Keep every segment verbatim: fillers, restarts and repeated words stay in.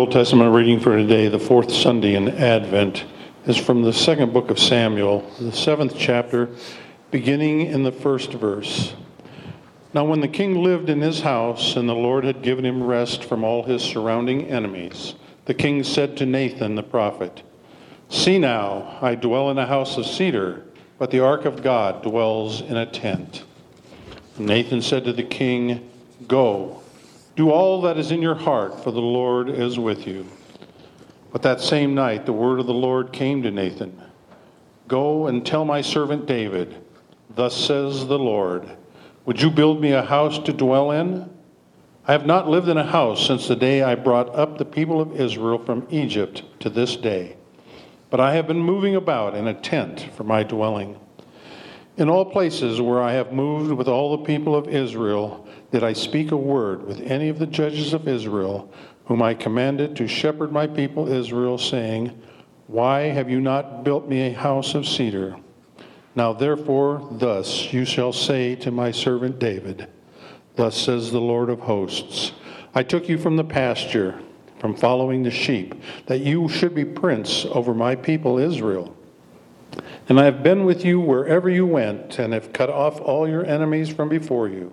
Old Testament reading for today, the fourth Sunday in Advent, is from the second book of Samuel, the seventh chapter, beginning in the first verse. Now when the king lived in his house, and the Lord had given him rest from all his surrounding enemies, the king said to Nathan the prophet, "See now, I dwell in a house of cedar, but the ark of God dwells in a tent." And Nathan said to the king, "Go, do all that is in your heart, for the Lord is with you." But that same night the word of the Lord came to Nathan, "Go and tell my servant David, thus says the Lord, would you build me a house to dwell in? I have not lived in a house since the day I brought up the people of Israel from Egypt to this day. But I have been moving about in a tent for my dwelling. In all places where I have moved with all the people of Israel, did I speak a word with any of the judges of Israel, whom I commanded to shepherd my people Israel, saying, why have you not built me a house of cedar? Now therefore, thus you shall say to my servant David, thus says the Lord of hosts, I took you from the pasture, from following the sheep, that you should be prince over my people Israel. And I have been with you wherever you went, and have cut off all your enemies from before you.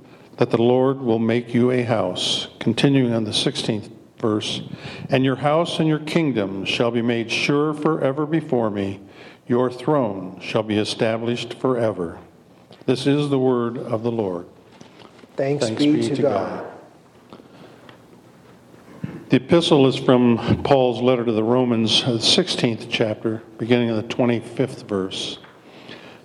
that the Lord will make you a house," continuing on the sixteenth verse, "and your house and your kingdom shall be made sure forever before me. Your throne shall be established forever." This is the word of the Lord. Thanks, Thanks be, be to, to God. God. The epistle is from Paul's letter to the Romans, the sixteenth chapter, beginning in the twenty-fifth verse.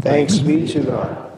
Thanks be to God.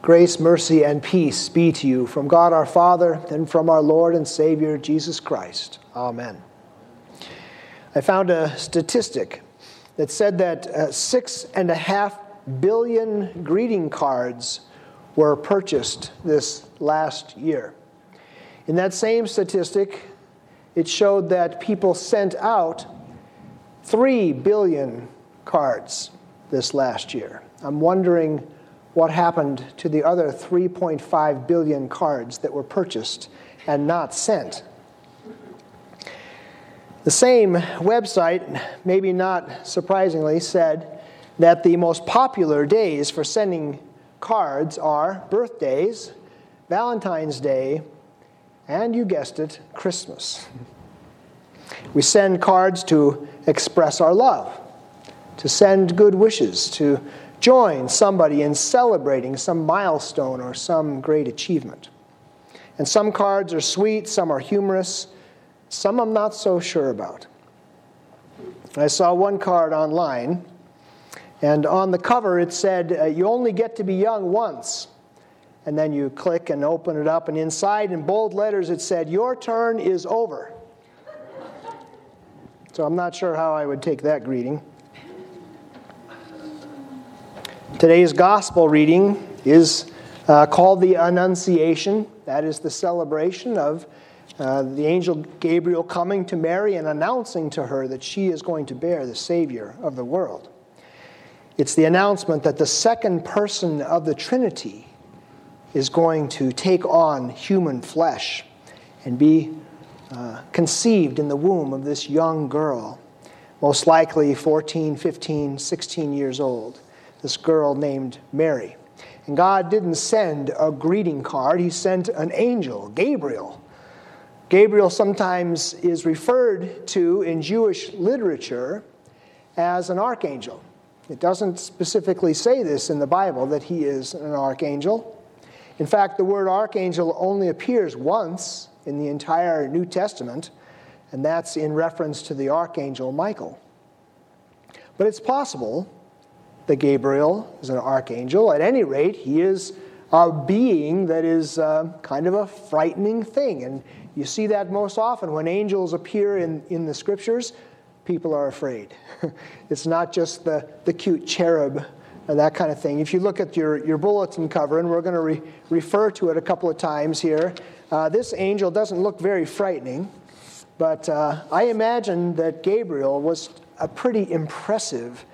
Grace, mercy, and peace be to you from God our Father and from our Lord and Savior, Jesus Christ. Amen. I found a statistic that said that uh, six and a half billion greeting cards were purchased this last year. In that same statistic, it showed that people sent out three billion cards this last year. I'm wondering what happened to the other three point five billion cards that were purchased and not sent. The same website, maybe not surprisingly, said that the most popular days for sending cards are birthdays, Valentine's Day, and you guessed it, Christmas. We send cards to express our love, to send good wishes, to join somebody in celebrating some milestone or some great achievement. And some cards are sweet, some are humorous, some I'm not so sure about. I saw one card online, and on the cover it said, uh, you only get to be young once. And then you click and open it up, and inside in bold letters it said, your turn is over. So I'm not sure how I would take that greeting. Today's gospel reading is uh, called the Annunciation. That is the celebration of uh, the angel Gabriel coming to Mary and announcing to her that she is going to bear the Savior of the world. It's the announcement that the second person of the Trinity is going to take on human flesh and be uh, conceived in the womb of this young girl, most likely fourteen, fifteen, sixteen years old. This girl named Mary. And God didn't send a greeting card. He sent an angel, Gabriel. Gabriel sometimes is referred to in Jewish literature as an archangel. It doesn't specifically say this in the Bible, that he is an archangel. In fact, the word archangel only appears once in the entire New Testament, and that's in reference to the archangel Michael. But it's possible that Gabriel is an archangel. At any rate, he is a being that is uh, kind of a frightening thing. And you see that most often. When angels appear in, in the Scriptures, people are afraid. It's not just the, the cute cherub and that kind of thing. If you look at your, your bulletin cover, and we're going to re- refer to it a couple of times here, uh, this angel doesn't look very frightening. But uh, I imagine that Gabriel was a pretty impressive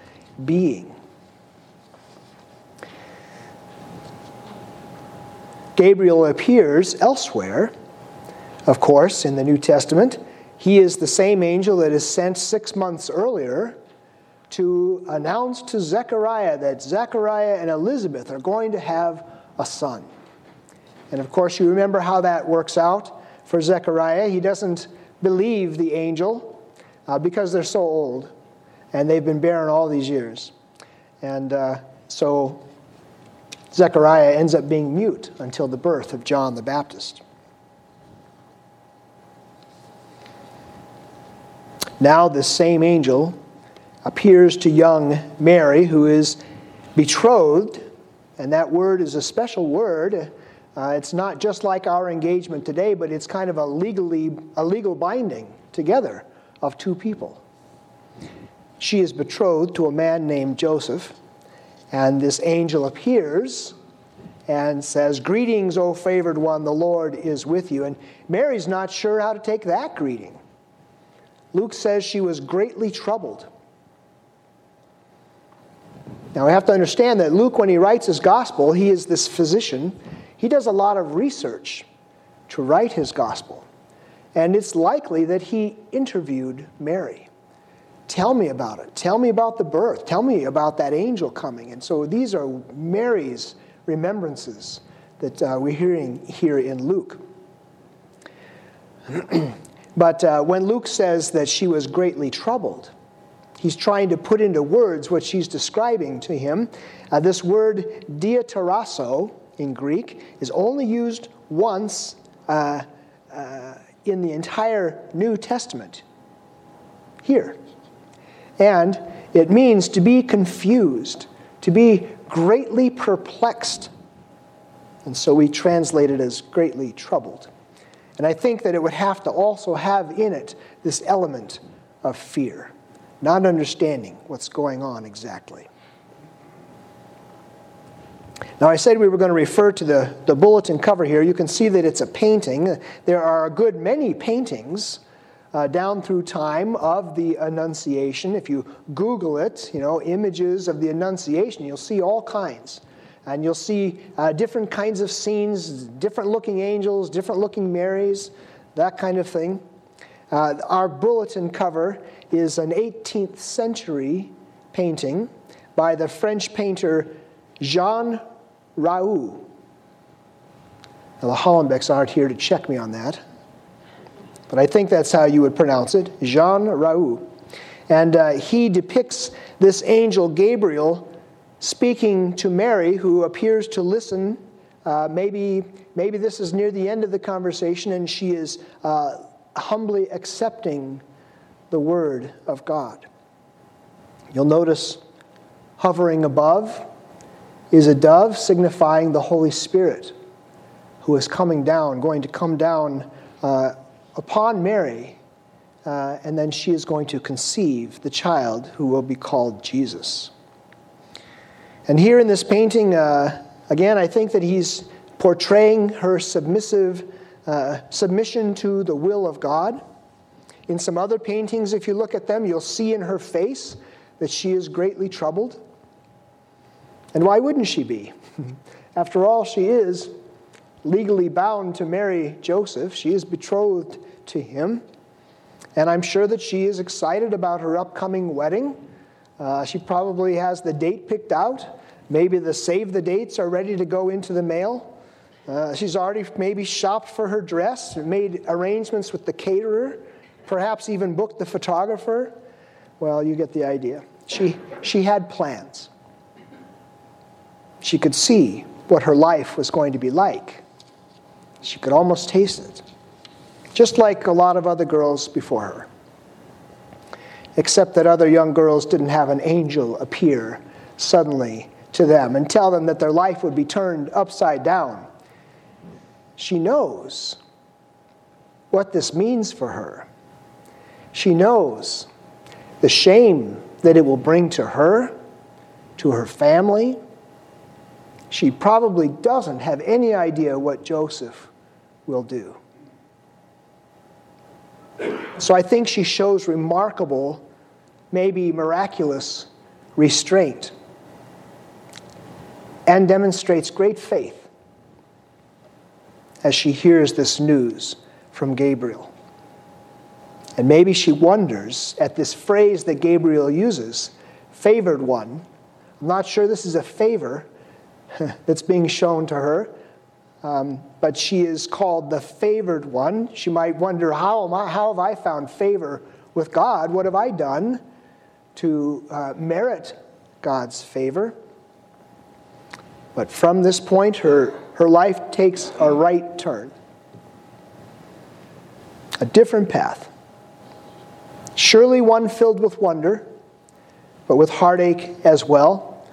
being. Gabriel appears elsewhere, of course, in the New Testament. He is the same angel that is sent six months earlier to announce to Zechariah that Zechariah and Elizabeth are going to have a son. And of course, you remember how that works out for Zechariah. He doesn't believe the angel uh, because they're so old and they've been barren all these years. And uh, so Zechariah ends up being mute until the birth of John the Baptist. Now this same angel appears to young Mary, who is betrothed, and that word is a special word. Uh, it's not just like our engagement today, but it's kind of a legally a legal binding together of two people. She is betrothed to a man named Joseph. And this angel appears and says, Greetings, O favored one, the Lord is with you. And Mary's not sure how to take that greeting. Luke says she was greatly troubled. Now, we have to understand that Luke, when he writes his gospel, he is this physician. He does a lot of research to write his gospel. And it's likely that he interviewed Mary. Tell me about it. Tell me about the birth. Tell me about that angel coming. And so these are Mary's remembrances that uh, we're hearing here in Luke. But uh, when Luke says that she was greatly troubled, he's trying to put into words what she's describing to him. Uh, this word diaterasso in Greek is only used once uh, uh, in the entire New Testament, here. And it means to be confused, to be greatly perplexed. And so we translate it as greatly troubled. And I think that it would have to also have in it this element of fear, not understanding what's going on exactly. Now, I said we were going to refer to the, the bulletin cover here. You can see that it's a painting. There are a good many paintings uh, down through time of the Annunciation. If you Google it, you know, images of the Annunciation, you'll see all kinds. And you'll see uh, different kinds of scenes, different-looking angels, different-looking Marys, that kind of thing. Uh, our bulletin cover is an eighteenth century painting by the French painter Jean Raoult. Now, the Hollenbecks aren't here to check me on that, but I think that's how you would pronounce it, Jean Raoult. And uh, he depicts this angel Gabriel speaking to Mary, who appears to listen. Uh, maybe, maybe this is near the end of the conversation, and she is uh, humbly accepting the word of God. You'll notice hovering above is a dove signifying the Holy Spirit, who is coming down, going to come down uh, upon Mary, uh, and then she is going to conceive the child who will be called Jesus. And here in this painting, uh, again, I think that he's portraying her submissive uh, submission to the will of God. In some other paintings, if you look at them, you'll see in her face that she is greatly troubled. And why wouldn't she be? After all, she is legally bound to marry Joseph. She is betrothed to him. And I'm sure that she is excited about her upcoming wedding. Uh, she probably has the date picked out. Maybe the save the dates are ready to go into the mail. Uh, she's already maybe shopped for her dress, made arrangements with the caterer, perhaps even booked the photographer. Well, you get the idea. She, she had plans. She could see what her life was going to be like. She could almost taste it, just like a lot of other girls before her. Except that other young girls didn't have an angel appear suddenly to them and tell them that their life would be turned upside down. She knows what this means for her. She knows the shame that it will bring to her, to her family. She probably doesn't have any idea what Joseph will do. So I think she shows remarkable, maybe miraculous restraint and demonstrates great faith as she hears this news from Gabriel. And maybe she wonders at this phrase that Gabriel uses, favored one. I'm not sure this is a favor that's being shown to her, um, but she is called the favored one. She might wonder, how am I, how have I found favor with God? What have I done to uh, merit God's favor? But from this point, her, her life takes a right turn, a different path. Surely one filled with wonder, but with heartache as well.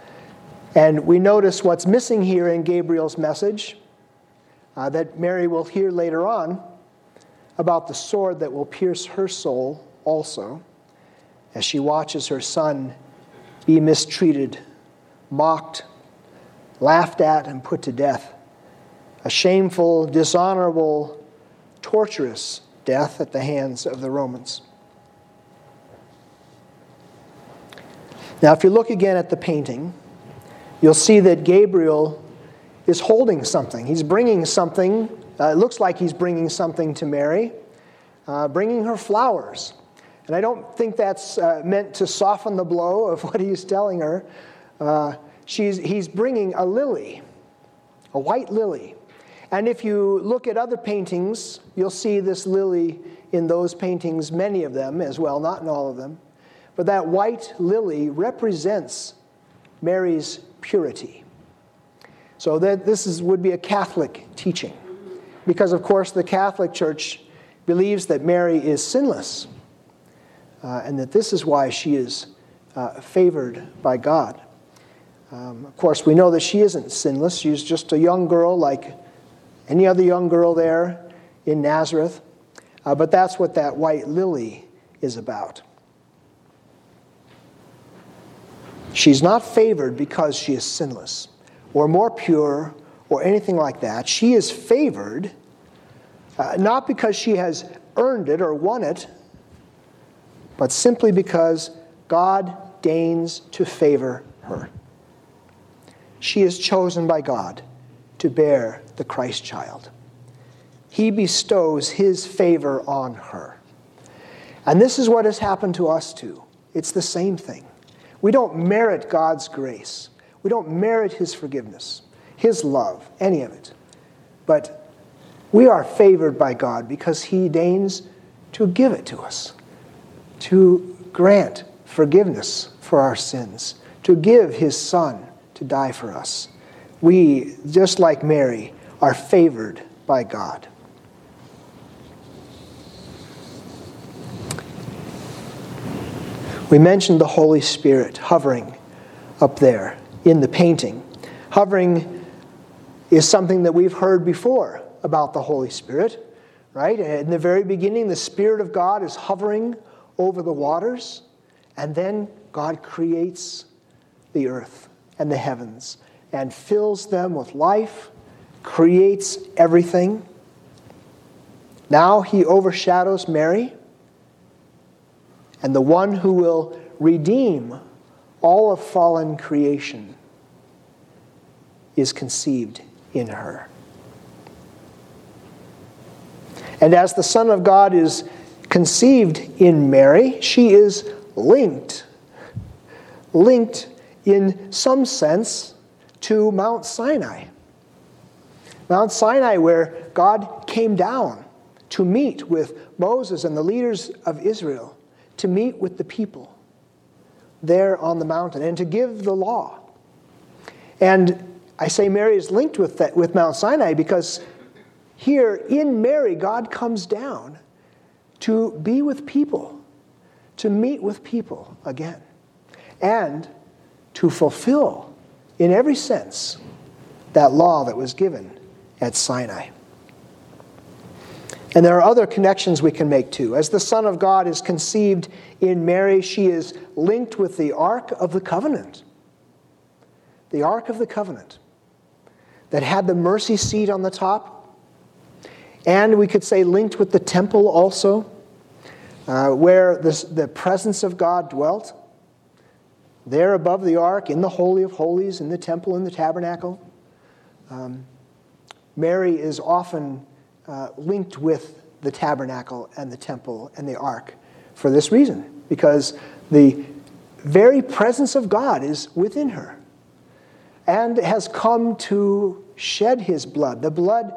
And we notice what's missing here in Gabriel's message uh, that Mary will hear later on about the sword that will pierce her soul also, as she watches her son be mistreated, mocked, laughed at, and put to death. A shameful, dishonorable, torturous death at the hands of the Romans. Now, if you look again at the painting, you'll see that Gabriel is holding something. He's bringing something. Uh, it looks like he's bringing something to Mary. uh, bringing her flowers. And I don't think that's uh, meant to soften the blow of what he's telling her. Uh, she's he's bringing a lily, a white lily. And if you look at other paintings, you'll see this lily in those paintings, many of them as well, not in all of them. But that white lily represents Mary's purity. So that this is, would be a Catholic teaching. Because, of course, the Catholic Church believes that Mary is sinless. Uh, and that this is why she is uh, favored by God. Um, of course, we know that she isn't sinless. She's just a young girl like any other young girl there in Nazareth. Uh, but that's what that white lily is about. She's not favored because she is sinless or more pure or anything like that. She is favored uh, not because she has earned it or won it, but simply because God deigns to favor her. She is chosen by God to bear the Christ child. He bestows his favor on her. And this is what has happened to us too. It's the same thing. We don't merit God's grace. We don't merit his forgiveness, his love, any of it. But we are favored by God because he deigns to give it to us, to grant forgiveness for our sins, to give his Son to die for us. We, just like Mary, are favored by God. We mentioned the Holy Spirit hovering up there in the painting. Hovering is something that we've heard before about the Holy Spirit, right? In the very beginning, the Spirit of God is hovering over the waters, and then God creates the earth and the heavens and fills them with life, creates everything. Now he overshadows Mary, and the one who will redeem all of fallen creation is conceived in her. And as the Son of God is conceived in Mary, she is linked, linked in some sense to Mount Sinai. Mount Sinai, where God came down to meet with Moses and the leaders of Israel, to meet with the people there on the mountain and to give the law. And I say Mary is linked with that, with Mount Sinai, because here in Mary, God comes down to be with people, to meet with people again, and to fulfill, in every sense, that law that was given at Sinai. And there are other connections we can make too. As the Son of God is conceived in Mary, she is linked with the Ark of the Covenant. The Ark of the Covenant that had the mercy seat on the top. And we could say linked with the temple also, uh, where this, the presence of God dwelt. There above the ark, in the Holy of Holies, in the temple, in the tabernacle. Um, Mary is often uh, linked with the tabernacle and the temple and the ark for this reason, because the very presence of God is within her and has come to shed his blood, the blood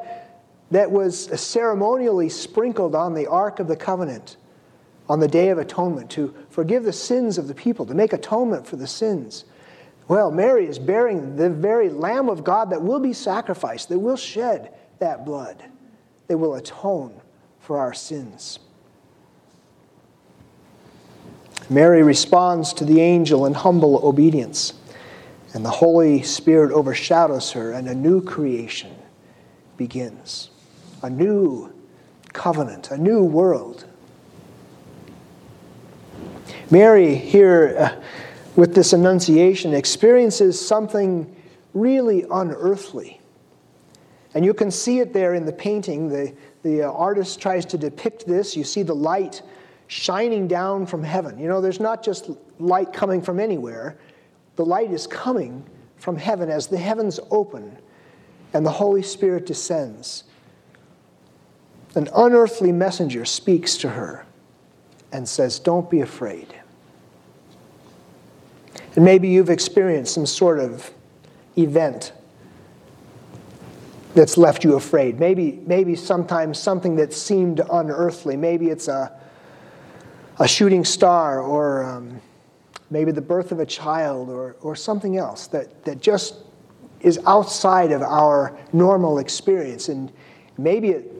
that was ceremonially sprinkled on the Ark of the Covenant on the Day of Atonement to forgive the sins of the people, to make atonement for the sins. Well, Mary is bearing the very Lamb of God that will be sacrificed, that will shed that blood, that will atone for our sins. Mary responds to the angel in humble obedience, and the Holy Spirit overshadows her, and a new creation begins. A new covenant, a new world. Mary here, uh, with this annunciation, experiences something really unearthly. And you can see it there in the painting. The, the uh, artist tries to depict this. You see the light shining down from heaven. You know, there's not just light coming from anywhere. The light is coming from heaven as the heavens open and the Holy Spirit descends. an unearthly messenger speaks to her and says, don't be afraid. And maybe you've experienced some sort of event that's left you afraid. Maybe, maybe sometimes something that seemed unearthly. Maybe it's a, a shooting star, or um, maybe the birth of a child, or, or something else that, that just is outside of our normal experience. And maybe it,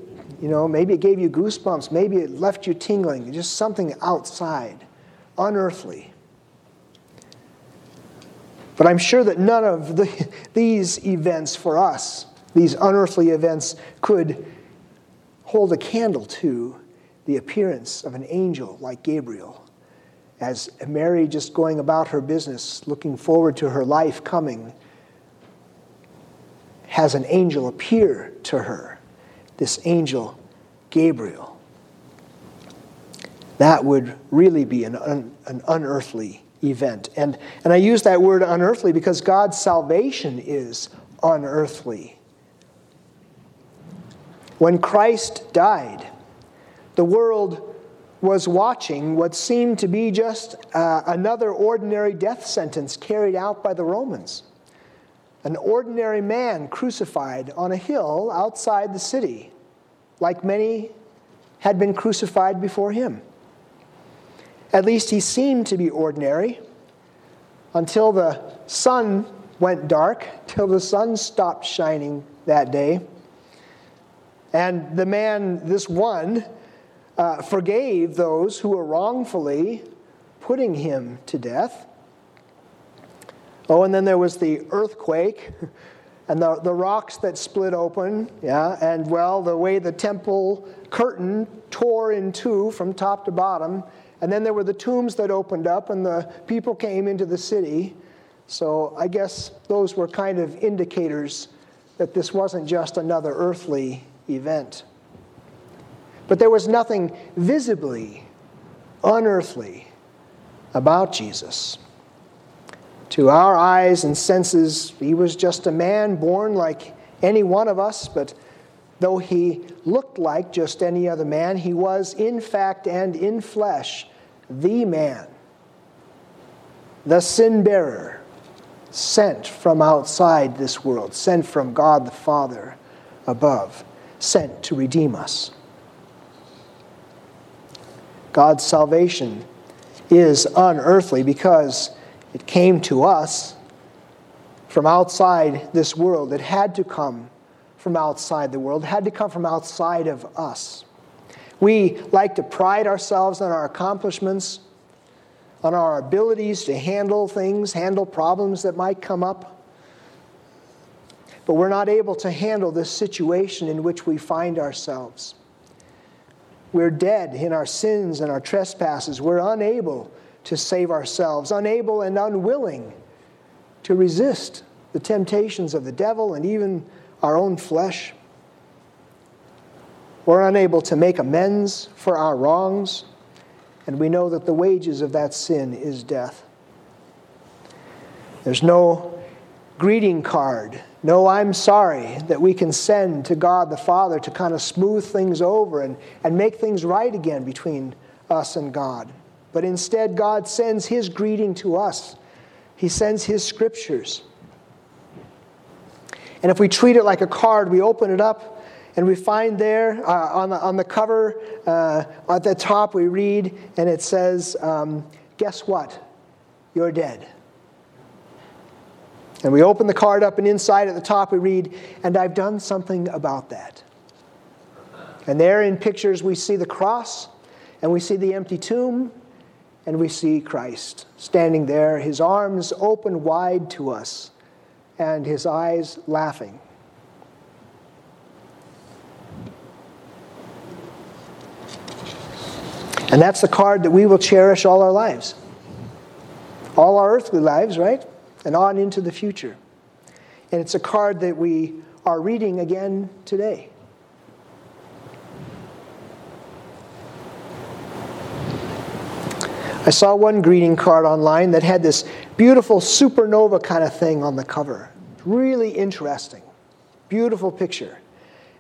you know, maybe it gave you goosebumps. Maybe it left you tingling. Just something outside, unearthly. But I'm sure that none of the, these events for us, these unearthly events, could hold a candle to the appearance of an angel like Gabriel, as Mary, just going about her business, looking forward to her life coming, has an angel appear to her, this angel Gabriel. That would really be an, un, an unearthly event. And, and I use that word unearthly because God's salvation is unearthly. When Christ died, the world was watching what seemed to be just uh, another ordinary death sentence carried out by the Romans. An ordinary man crucified on a hill outside the city, like many had been crucified before him. At least he seemed to be ordinary until the sun went dark, till the sun stopped shining that day. And the man, this one, uh, forgave those who were wrongfully putting him to death. Oh, and then there was the earthquake and the, the rocks that split open, yeah, and, well, the way the temple curtain tore in two from top to bottom. And then there were the tombs that opened up, and the people came into the city. So I guess those were kind of indicators that this wasn't just another earthly event. But there was nothing visibly unearthly about Jesus. To our eyes and senses, he was just a man born like any one of us, but though he looked like just any other man, he was in fact and in flesh the man, the sin-bearer, sent from outside this world, sent from God the Father above, sent to redeem us. God's salvation is unearthly because it came to us from outside this world. It had to come from outside the world. It had to come from outside of us. We like to pride ourselves on our accomplishments, on our abilities to handle things, handle problems that might come up. But we're not able to handle this situation in which we find ourselves. We're dead in our sins and our trespasses. We're unable to save ourselves, unable and unwilling to resist the temptations of the devil and even our own flesh. We're unable to make amends for our wrongs, and we know that the wages of that sin is death. There's no greeting card, no I'm sorry, that we can send to God the Father to kind of smooth things over and, and make things right again between us and God. But instead, God sends his greeting to us. He sends his scriptures. And if we treat it like a card, we open it up and we find there uh, on, the, on the cover, uh, at the top we read, and it says, um, guess what? You're dead. And we open the card up, and inside at the top we read, and I've done something about that. And there in pictures we see the cross, and we see the empty tomb, and we see Christ standing there, his arms open wide to us, and his eyes laughing. And that's the card that we will cherish all our lives. All our earthly lives, right? And on into the future. And it's a card that we are reading again today. I saw one greeting card online that had this beautiful supernova kind of thing on the cover. Really interesting. Beautiful picture.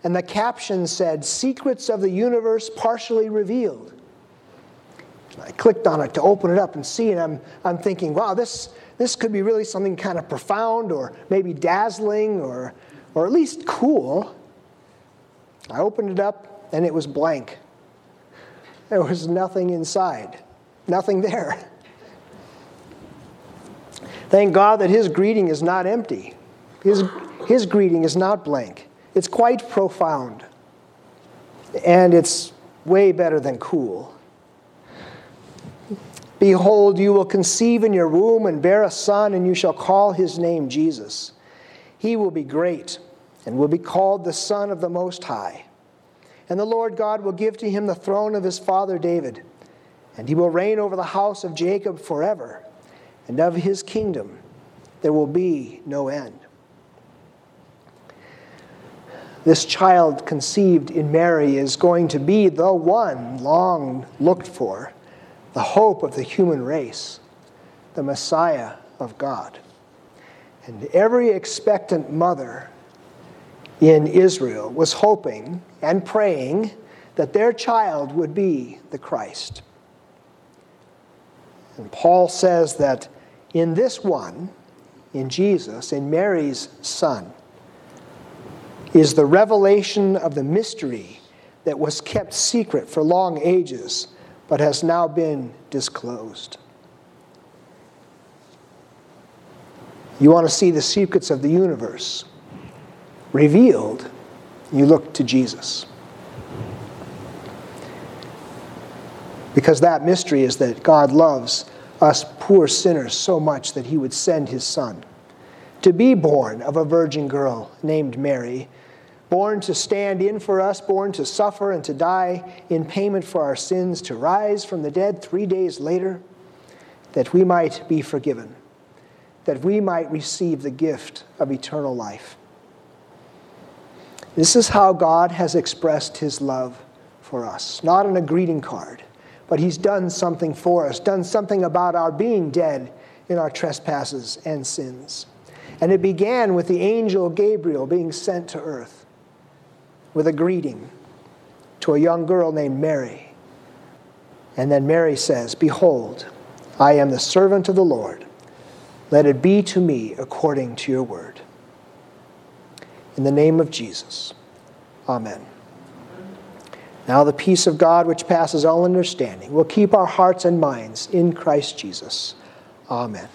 and the caption said, "Secrets of the Universe Partially Revealed." I clicked on it to open it up and see, and I'm I'm thinking, wow, this this could be really something kind of profound, or maybe dazzling, or or at least cool. I opened it up, and it was blank. There was nothing inside, nothing there. Thank God that his greeting is not empty. His his greeting is not blank. It's quite profound, and it's way better than cool. "Behold, you will conceive in your womb and bear a son, and you shall call his name Jesus. He will be great and will be called the Son of the Most High. And the Lord God will give to him the throne of his father David, and he will reign over the house of Jacob forever, and of his kingdom there will be no end." This child conceived in Mary is going to be the one long looked for, the hope of the human race, the Messiah of God. And every expectant mother in Israel was hoping and praying that their child would be the Christ. And Paul says that in this one, in Jesus, in Mary's son, is the revelation of the mystery that was kept secret for long ages, but has now been disclosed. You want to see the secrets of the universe revealed, you look to Jesus. Because that mystery is that God loves us poor sinners so much that he would send his son to be born of a virgin girl named Mary, born to stand in for us, born to suffer and to die in payment for our sins, to rise from the dead three days later, that we might be forgiven, that we might receive the gift of eternal life. This is how God has expressed his love for us. Not in a greeting card, but he's done something for us, done something about our being dead in our trespasses and sins. And it began with the angel Gabriel being sent to earth with a greeting to a young girl named Mary. And then Mary says, "Behold, I am the servant of the Lord. Let it be to me according to your word." In the name of Jesus, amen. Now the peace of God, which passes all understanding, will keep our hearts and minds in Christ Jesus. Amen.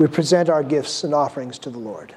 we present our gifts and offerings to the Lord.